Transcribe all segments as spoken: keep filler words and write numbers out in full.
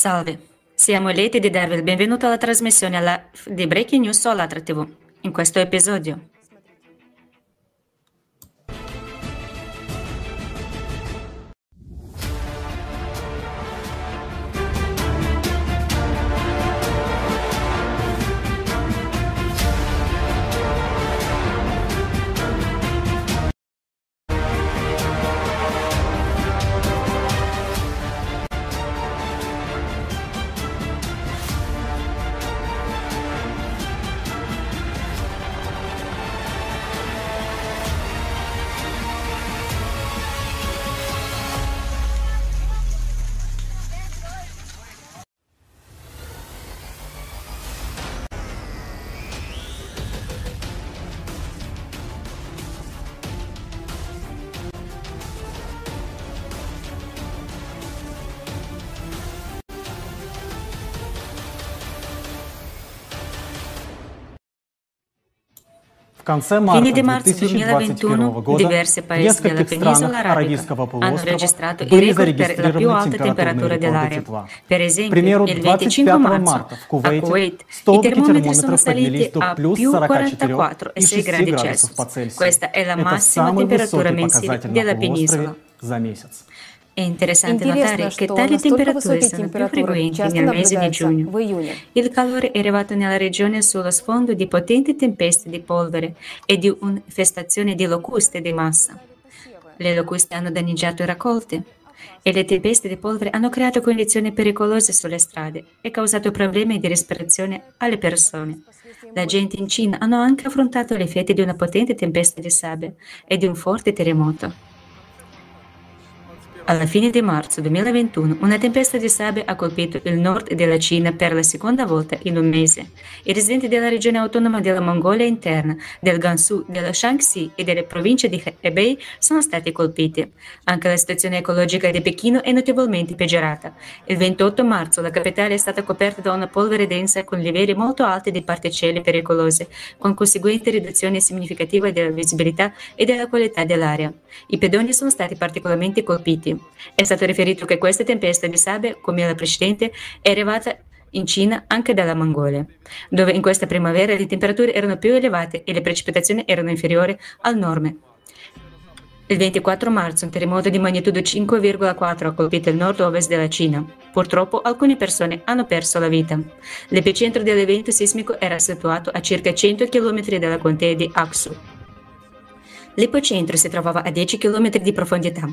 Salve, siamo lieti di darvi il benvenuto alla trasmissione alla... di Breaking News su ALLATRA tivù. In questo episodio fine di marzo duemilaventuno, diversi paesi della penisola arabica hanno registrato i record per la più alta temperatura dell'aria. Per esempio, il venticinque marzo, a Kuwait, i termometri sono saliti a più quarantaquattro virgola sei gradi Celsius. Questa è la massima temperatura mensile della penisola. È interessante notare che tali temperature sono più frequenti nel mese di giugno. Il calore è arrivato nella regione sullo sfondo di potenti tempeste di polvere e di un'infestazione di locuste di massa. Le locuste hanno danneggiato i raccolti e le tempeste di polvere hanno creato condizioni pericolose sulle strade e causato problemi di respirazione alle persone. La gente in Cina hanno anche affrontato gli effetti di una potente tempesta di sabbia e di un forte terremoto. Alla fine di marzo duemilaventuno, una tempesta di sabbia ha colpito il nord della Cina per la seconda volta in un mese. I residenti della regione autonoma della Mongolia interna, del Gansu, della Shaanxi e delle province di Hebei sono stati colpiti. Anche la situazione ecologica di Pechino è notevolmente peggiorata. Il ventotto marzo la capitale è stata coperta da una polvere densa con livelli molto alti di particelle pericolose, con conseguente riduzione significativa della visibilità e della qualità dell'aria. I pedoni sono stati particolarmente colpiti. È stato riferito che questa tempesta di sabbia, come la precedente, è arrivata in Cina anche dalla Mongolia, dove in questa primavera le temperature erano più elevate e le precipitazioni erano inferiori al norme. Il ventiquattro marzo un terremoto di magnitudo cinque virgola quattro ha colpito il nord-ovest della Cina. Purtroppo alcune persone hanno perso la vita. L'epicentro dell'evento sismico era situato a circa cento chilometri dalla contea di Aksu. L'epicentro si trovava a dieci chilometri di profondità.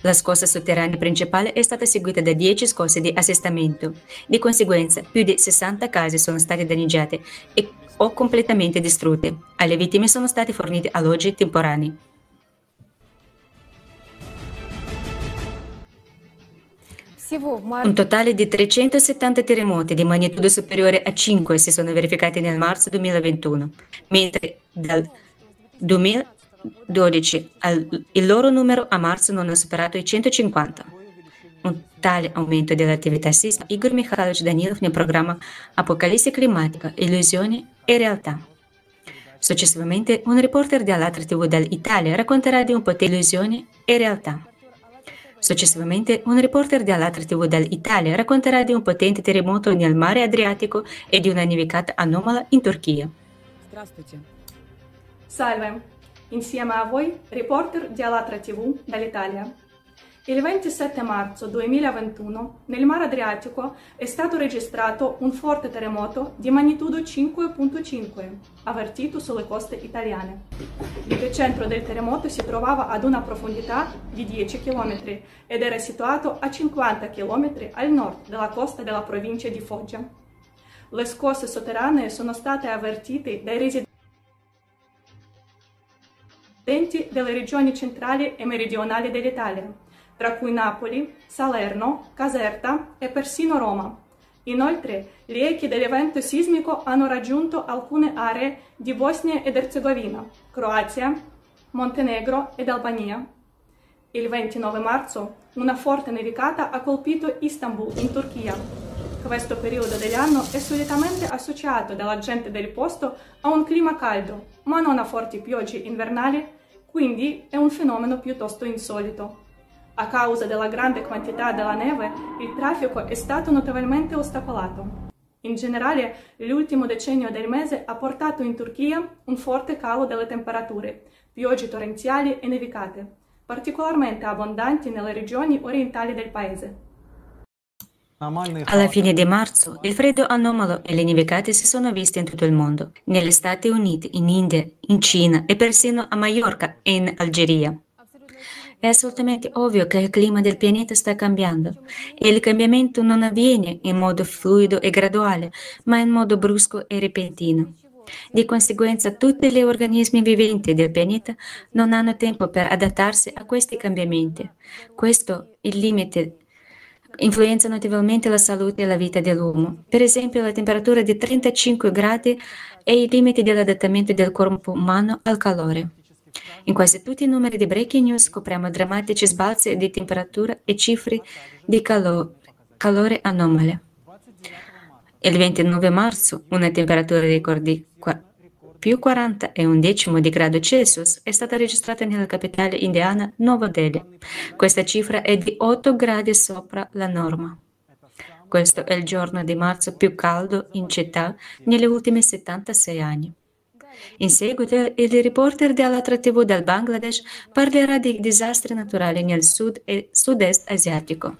La scossa sotterranea principale è stata seguita da dieci scosse di assestamento. Di conseguenza, più di sessanta case sono state danneggiate e, o completamente distrutte. Alle vittime sono stati forniti alloggi temporanei. Un totale di trecentosettanta terremoti di magnitudo superiore a cinque si sono verificati nel marzo duemilaventuno, mentre dal duemiladodici il loro numero a marzo non ha superato i centocinquanta. Un tale aumento dell'attività sismica Igor Mikhailovich Danilov nel programma Apocalisse climatica, illusioni e realtà. Successivamente un reporter di ALLATRA tivù dall'Italia racconterà di un po' di illusioni e realtà. Successivamente un reporter di ALLATRA tivù dall'Italia racconterà di un potente terremoto nel mare Adriatico e di una nevicata anomala in Turchia. Salve! Insieme a voi, reporter di ALLATRA tivù dall'Italia. Il ventisette marzo duemilaventuno nel mare Adriatico è stato registrato un forte terremoto di magnitudo cinque virgola cinque, avvertito sulle coste italiane. L'epicentro del terremoto si trovava ad una profondità di dieci chilometri ed era situato a cinquanta chilometri al nord della costa della provincia di Foggia. Le scosse sotterranee sono state avvertite dai residenti delle regioni centrali e meridionali dell'Italia, tra cui Napoli, Salerno, Caserta e persino Roma. Inoltre, gli echi dell'evento sismico hanno raggiunto alcune aree di Bosnia ed Erzegovina, Croazia, Montenegro ed Albania. Il ventinove marzo una forte nevicata ha colpito Istanbul in Turchia. Questo periodo dell'anno è solitamente associato dalla gente del posto a un clima caldo, ma non a forti piogge invernali. Quindi è un fenomeno piuttosto insolito. A causa della grande quantità della neve, il traffico è stato notevolmente ostacolato. In generale, l'ultimo decennio del mese ha portato in Turchia un forte calo delle temperature, piogge torrenziali e nevicate, particolarmente abbondanti nelle regioni orientali del paese. Alla fine di marzo, il freddo anomalo e le nevicate si sono viste in tutto il mondo, negli Stati Uniti, in India, in Cina e persino a Maiorca e in Algeria. È assolutamente ovvio che il clima del pianeta sta cambiando e il cambiamento non avviene in modo fluido e graduale, ma in modo brusco e repentino. Di conseguenza, tutti gli organismi viventi del pianeta non hanno tempo per adattarsi a questi cambiamenti. Questo è il limite. Influenza notevolmente la salute e la vita dell'uomo. Per esempio, la temperatura di trentacinque gradi è il limite dell'adattamento del corpo umano al calore. In quasi tutti i numeri di Breaking News scopriamo drammatici sbalzi di temperatura e cifre di calo- calore anomale. Il ventinove marzo, una temperatura record di più quaranta e un decimo di grado Celsius è stata registrata nella capitale indiana Nuova Delhi. Questa cifra è di otto gradi sopra la norma. Questo è il giorno di marzo più caldo in città negli ultimi settantasei anni. In seguito, il reporter di ALLATRA tivù dal Bangladesh parlerà di disastri naturali nel sud e sud-est asiatico.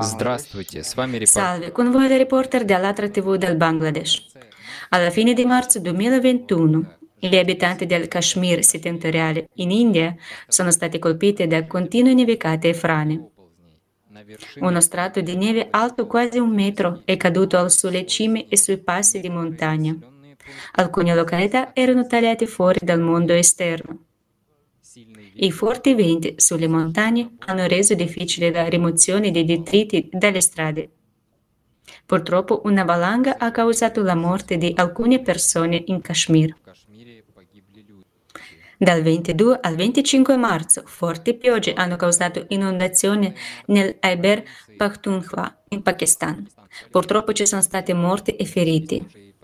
Здравствуйте, с вами репортер. Salve, con voi il reporter di ALLATRA tivù dal Bangladesh. Alla fine di marzo duemilaventuno, gli abitanti del Kashmir settentrionale in India sono stati colpiti da continue nevicate e frane. Uno strato di neve alto quasi un metro è caduto sulle cime e sui passi di montagna. Alcune località erano tagliate fuori dal mondo esterno. I forti venti sulle montagne hanno reso difficile la rimozione dei detriti dalle strade. Purtroppo una valanga ha causato la morte di alcune persone in Kashmir. Dal ventidue al venticinque marzo, forti piogge hanno causato inondazioni nel Khyber Pakhtunkhwa, in Pakistan. Purtroppo ci sono stati morti e feriti.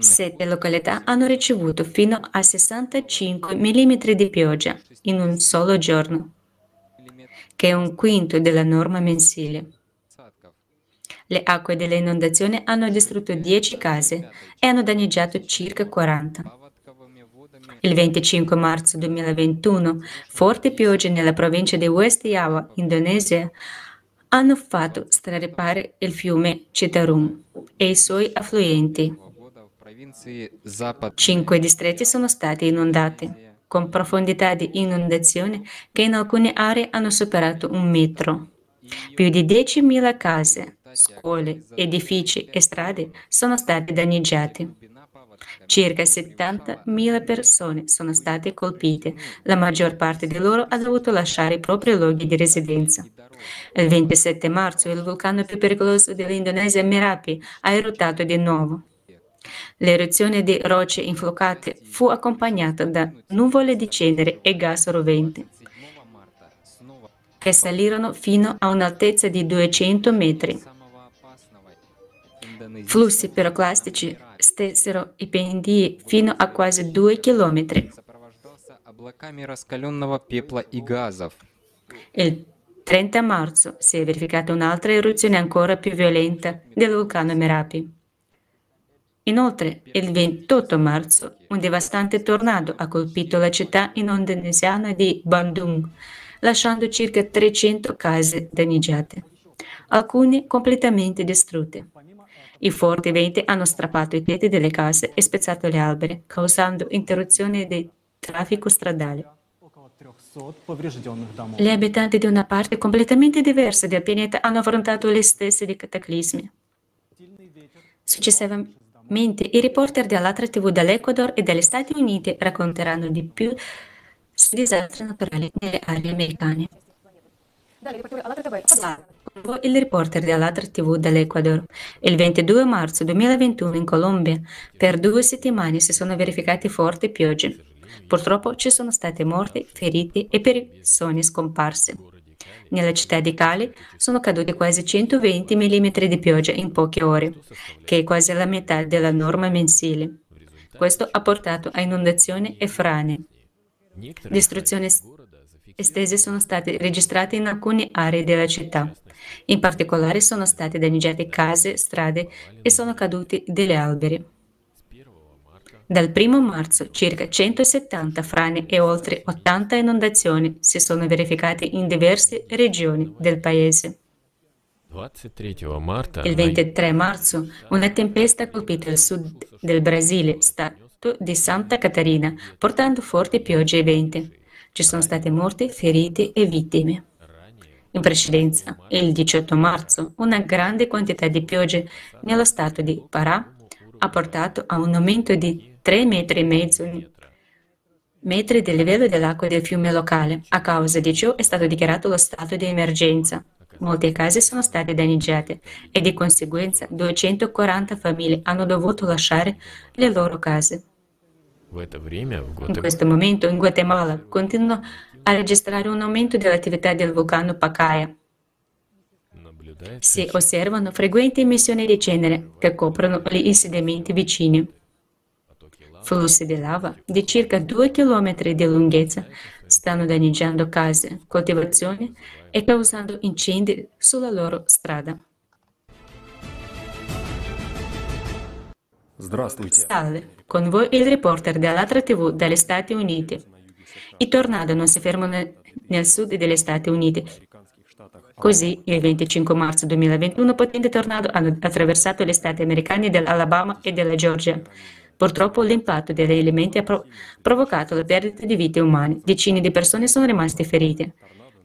Sette località hanno ricevuto fino a sessantacinque millimetri di pioggia in un solo giorno, che è un quinto della norma mensile. Le acque delle inondazioni hanno distrutto dieci case e hanno danneggiato circa quaranta. Il venticinque marzo duemilaventuno, forti piogge nella provincia di West Java, Indonesia, hanno fatto straripare il fiume Citarum e i suoi affluenti. Cinque distretti sono stati inondati, con profondità di inondazione che in alcune aree hanno superato un metro. Più di diecimila case, scuole, edifici e strade sono stati danneggiati. Circa settantamila persone sono state colpite, la maggior parte di loro ha dovuto lasciare i propri luoghi di residenza. Il ventisette marzo il vulcano più pericoloso dell'Indonesia, Merapi, ha eruttato di nuovo. L'eruzione di rocce infuocate fu accompagnata da nuvole di cenere e gas roventi, che salirono fino a un'altezza di duecento metri. Flussi piroclastici stessero i pendii fino a quasi due chilometri. Il trenta marzo si è verificata un'altra eruzione ancora più violenta del vulcano Merapi. Inoltre, il ventotto marzo, un devastante tornado ha colpito la città indonesiana di Bandung, lasciando circa trecento case danneggiate, alcune completamente distrutte. I forti venti hanno strappato i tetti delle case e spezzato gli alberi, causando interruzioni del traffico stradale. Gli abitanti di una parte completamente diversa del pianeta hanno affrontato le stesse cataclismi. Successivamente, i reporter di ALLATRA tivù dall'Ecuador e dagli Stati Uniti racconteranno di più su disastri naturali nelle aree americane. Il reporter di ALLATRA tivù dall'Ecuador. Il ventidue marzo duemilaventuno in Colombia per due settimane si sono verificate forti piogge. Purtroppo ci sono state morti, feriti e persone scomparse. Nella città di Cali sono cadute quasi centoventi millimetri di pioggia in poche ore, che è quasi la metà della norma mensile. Questo ha portato a inondazioni e frane. Distruzioni estese sono state registrate in alcune aree della città. In particolare sono state danneggiate case, strade e sono caduti degli alberi. Dal primo marzo circa centosettanta frane e oltre ottanta inondazioni si sono verificate in diverse regioni del paese. Il ventitré marzo una tempesta ha colpito il sud del Brasile, stato di Santa Catarina, portando forti piogge e venti. Ci sono state morti, feriti e vittime. In precedenza, il diciotto marzo, una grande quantità di piogge nello stato di Pará ha portato a un aumento di tre metri e mezzo metri del livello dell'acqua del fiume locale. A causa di ciò è stato dichiarato lo stato di emergenza. Molte case sono state danneggiate e di conseguenza duecentoquaranta famiglie hanno dovuto lasciare le loro case. In questo momento in Guatemala continuano a registrare un aumento dell'attività del vulcano Pacaya. Si osservano frequenti emissioni di cenere che coprono gli insediamenti vicini. Flussi di lava di circa due chilometri di lunghezza stanno danneggiando case, coltivazioni e causando incendi sulla loro strada. Salve, con voi il reporter dell'ALLATRA ti vu dagli Stati Uniti. I tornado non si fermano nel sud degli Stati Uniti. Così, il venticinque marzo duemilaventuno, potenti tornado hanno attraversato gli stati americani dell'Alabama e della Georgia. Purtroppo l'impatto degli elementi ha prov- provocato la perdita di vite umane. Decine di persone sono rimaste ferite.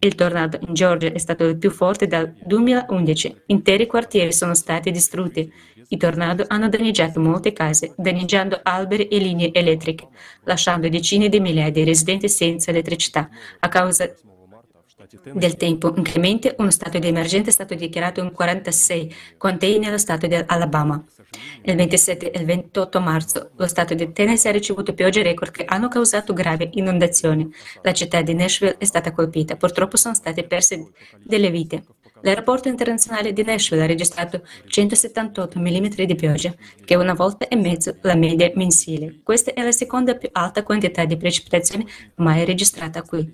Il tornado in Georgia è stato il più forte dal duemilaundici. Interi quartieri sono stati distrutti. I tornado hanno danneggiato molte case, danneggiando alberi e linee elettriche, lasciando decine di migliaia di residenti senza elettricità a causa del tempo inclemente. Uno stato di emergenza è stato dichiarato in quarantasei contee nello stato dell'Alabama. Il ventisette e il ventotto marzo lo stato di Tennessee ha ricevuto piogge record che hanno causato gravi inondazioni. La città di Nashville è stata colpita. Purtroppo sono state perse delle vite. L'aeroporto internazionale di Nashville ha registrato centosettantotto millimetri di pioggia, che è una volta e mezzo la media mensile. Questa è la seconda più alta quantità di precipitazioni mai registrata qui.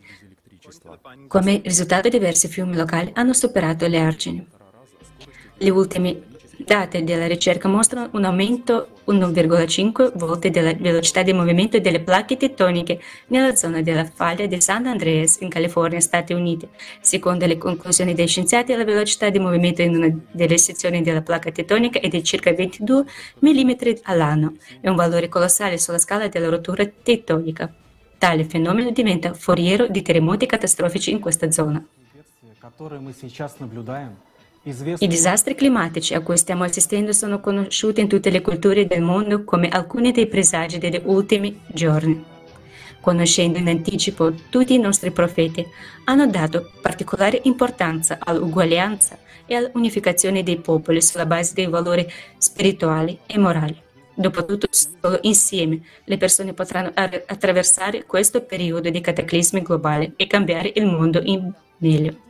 Come risultato diversi fiumi locali hanno superato le argini. Le ultime date della ricerca mostrano un aumento uno virgola cinque volte della velocità di movimento delle placche tettoniche nella zona della faglia di San Andreas in California, Stati Uniti. Secondo le conclusioni dei scienziati, la velocità di movimento in una delle sezioni della placca tettonica è di circa ventidue millimetri all'anno, è un valore colossale sulla scala della rottura tettonica. Tale fenomeno diventa foriero di terremoti catastrofici in questa zona. I disastri climatici a cui stiamo assistendo sono conosciuti in tutte le culture del mondo come alcuni dei presagi degli ultimi giorni. Conoscendo in anticipo tutti i nostri profeti, hanno dato particolare importanza all'uguaglianza e all'unificazione dei popoli sulla base dei valori spirituali e morali. Dopotutto, solo insieme le persone potranno attraversare questo periodo di cataclismi globali e cambiare il mondo in meglio.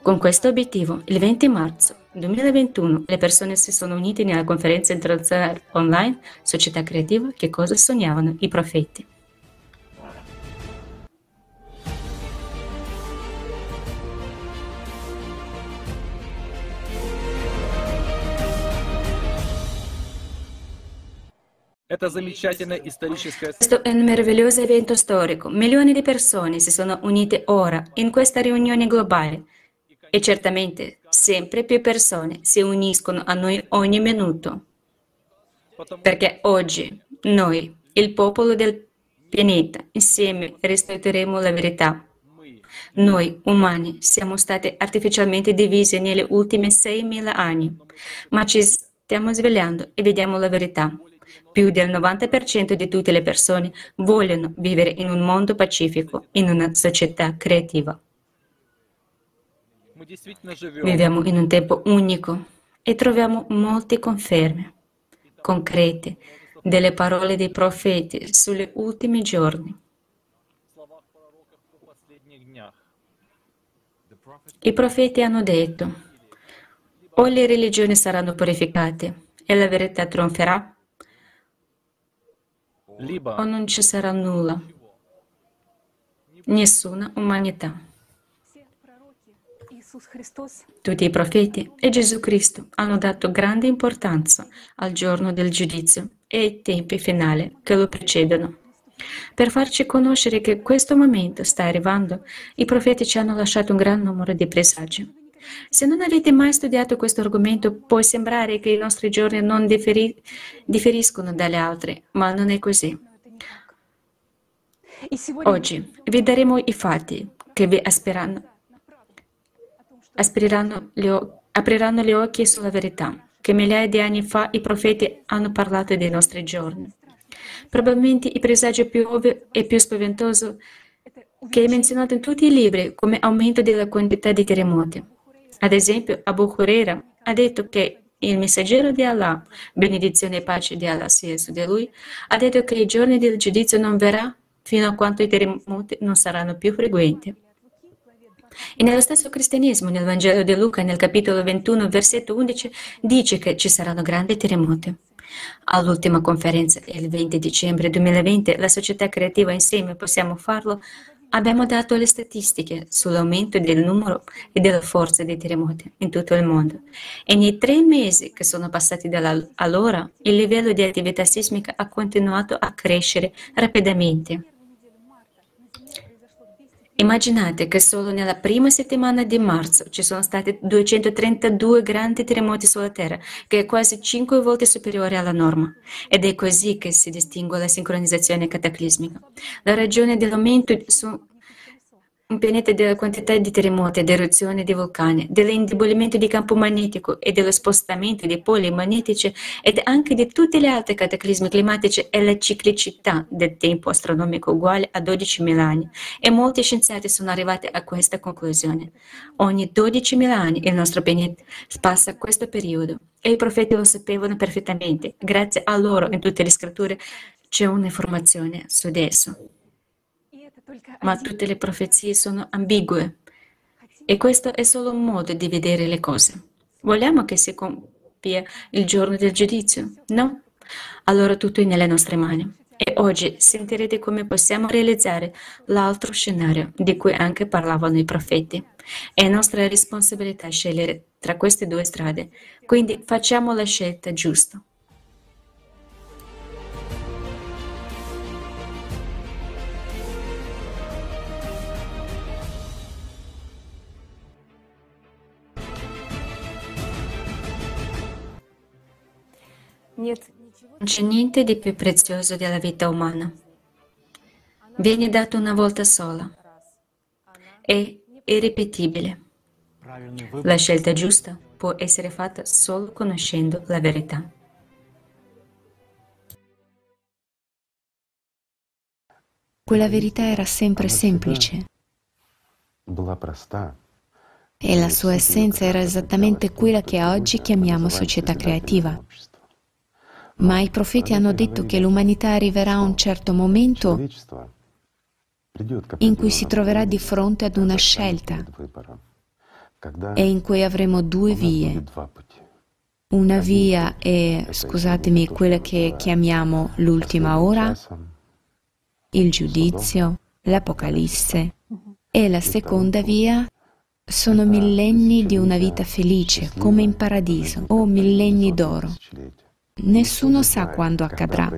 Con questo obiettivo, il venti marzo duemilaventuno, le persone si sono unite nella conferenza internazionale online Società Creativa, che cosa sognavano i profeti. Questo è un meraviglioso evento storico. Milioni di persone si sono unite ora in questa riunione globale. E certamente sempre più persone si uniscono a noi ogni minuto, perché oggi noi, il popolo del pianeta, insieme restaureremo la verità. Noi, umani, siamo stati artificialmente divisi negli ultimi seimila anni, ma ci stiamo svegliando e vediamo la verità. Più del novanta per cento di tutte le persone vogliono vivere in un mondo pacifico, in una società creativa. Viviamo in un tempo unico e troviamo molte conferme concrete delle parole dei profeti sugli ultimi giorni. I profeti hanno detto: o le religioni saranno purificate e la verità trionferà, o non ci sarà nulla, nessuna umanità. Tutti i profeti e Gesù Cristo hanno dato grande importanza al giorno del giudizio e ai tempi finali che lo precedono. Per farci conoscere che questo momento sta arrivando, i profeti ci hanno lasciato un gran numero di presagi. Se non avete mai studiato questo argomento, può sembrare che i nostri giorni non differi differiscono dalle altre, ma non è così. Oggi vi daremo i fatti che vi aspiranno. Apriranno gli occhi sulla verità, che migliaia di anni fa i profeti hanno parlato dei nostri giorni. Probabilmente il presagio più ovvio e più spaventoso che è menzionato in tutti i libri come aumento della quantità di terremoti. Ad esempio, Abu Huraira ha detto che il messaggero di Allah, benedizione e pace di Allah sia su di lui, ha detto che i giorni del giudizio non verrà fino a quando i terremoti non saranno più frequenti. E nello stesso cristianesimo, nel Vangelo di Luca, nel capitolo ventuno, versetto undici, dice che ci saranno grandi terremoti. All'ultima conferenza, il venti dicembre duemilaventi, la Società Creativa Insieme Possiamo Farlo, abbiamo dato le statistiche sull'aumento del numero e della forza dei terremoti in tutto il mondo. E nei tre mesi che sono passati da allora, il livello di attività sismica ha continuato a crescere rapidamente. Immaginate che solo nella prima settimana di marzo ci sono stati duecentotrentadue grandi terremoti sulla Terra, che è quasi cinque volte superiore alla norma. Ed è così che si distingue la sincronizzazione cataclismica. La ragione dell'aumento su un pianeta della quantità di terremoti, dell'eruzione di vulcani, dell'indebolimento di campo magnetico e dello spostamento dei poli magnetici ed anche di tutte le altre cataclismi climatici è la ciclicità del tempo astronomico uguale a dodicimila anni e molti scienziati sono arrivati a questa conclusione. Ogni dodicimila anni il nostro pianeta passa questo periodo e i profeti lo sapevano perfettamente. Grazie a loro in tutte le scritture c'è un'informazione su di esso. Ma tutte le profezie sono ambigue e questo è solo un modo di vedere le cose. Vogliamo che si compia il giorno del giudizio? No? Allora tutto è nelle nostre mani. E oggi sentirete come possiamo realizzare l'altro scenario di cui anche parlavano i profeti. È nostra responsabilità scegliere tra queste due strade, quindi facciamo la scelta giusta. Non c'è niente di più prezioso della vita umana. Viene data una volta sola. È irripetibile. La scelta giusta può essere fatta solo conoscendo la verità. Quella verità era sempre semplice. E la sua essenza era esattamente quella che oggi chiamiamo società creativa. Ma i profeti hanno detto che l'umanità arriverà a un certo momento in cui si troverà di fronte ad una scelta e in cui avremo due vie. Una via è, scusatemi, quella che chiamiamo l'ultima ora, il giudizio, l'Apocalisse, e la seconda via sono millenni di una vita felice, come in paradiso, o millenni d'oro. Nessuno sa quando accadrà,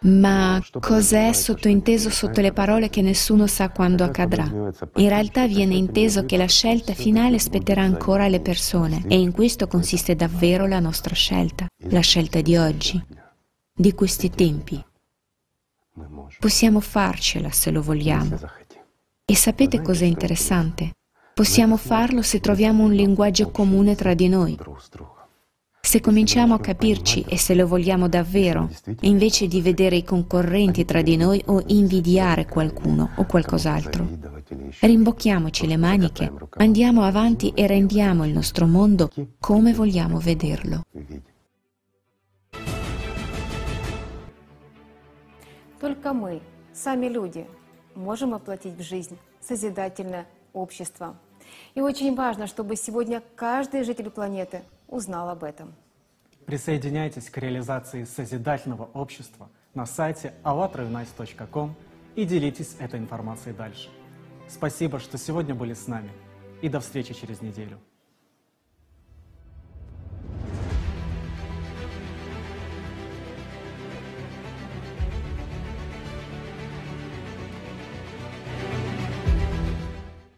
ma cos'è sottointeso sotto le parole che nessuno sa quando accadrà? In realtà viene inteso che la scelta finale spetterà ancora alle persone e in questo consiste davvero la nostra scelta, la scelta di oggi, di questi tempi. Possiamo farcela se lo vogliamo. E sapete cos'è interessante? Possiamo farlo se troviamo un linguaggio comune tra di noi. Se cominciamo a capirci, e se lo vogliamo davvero, invece di vedere i concorrenti tra di noi o invidiare qualcuno o qualcos'altro, rimbocchiamoci le maniche, andiamo avanti e rendiamo il nostro mondo come vogliamo vederlo. Только мы, сами люди, можем воплотить в жизнь созидательное общество. И очень важно, чтобы сегодня каждый житель планеты узнал об этом. Присоединяйтесь к реализации созидательного общества на сайте аллатра ю эн ай си и точка ком и делитесь этой информацией дальше. Спасибо, что сегодня были с нами, и до встречи через неделю.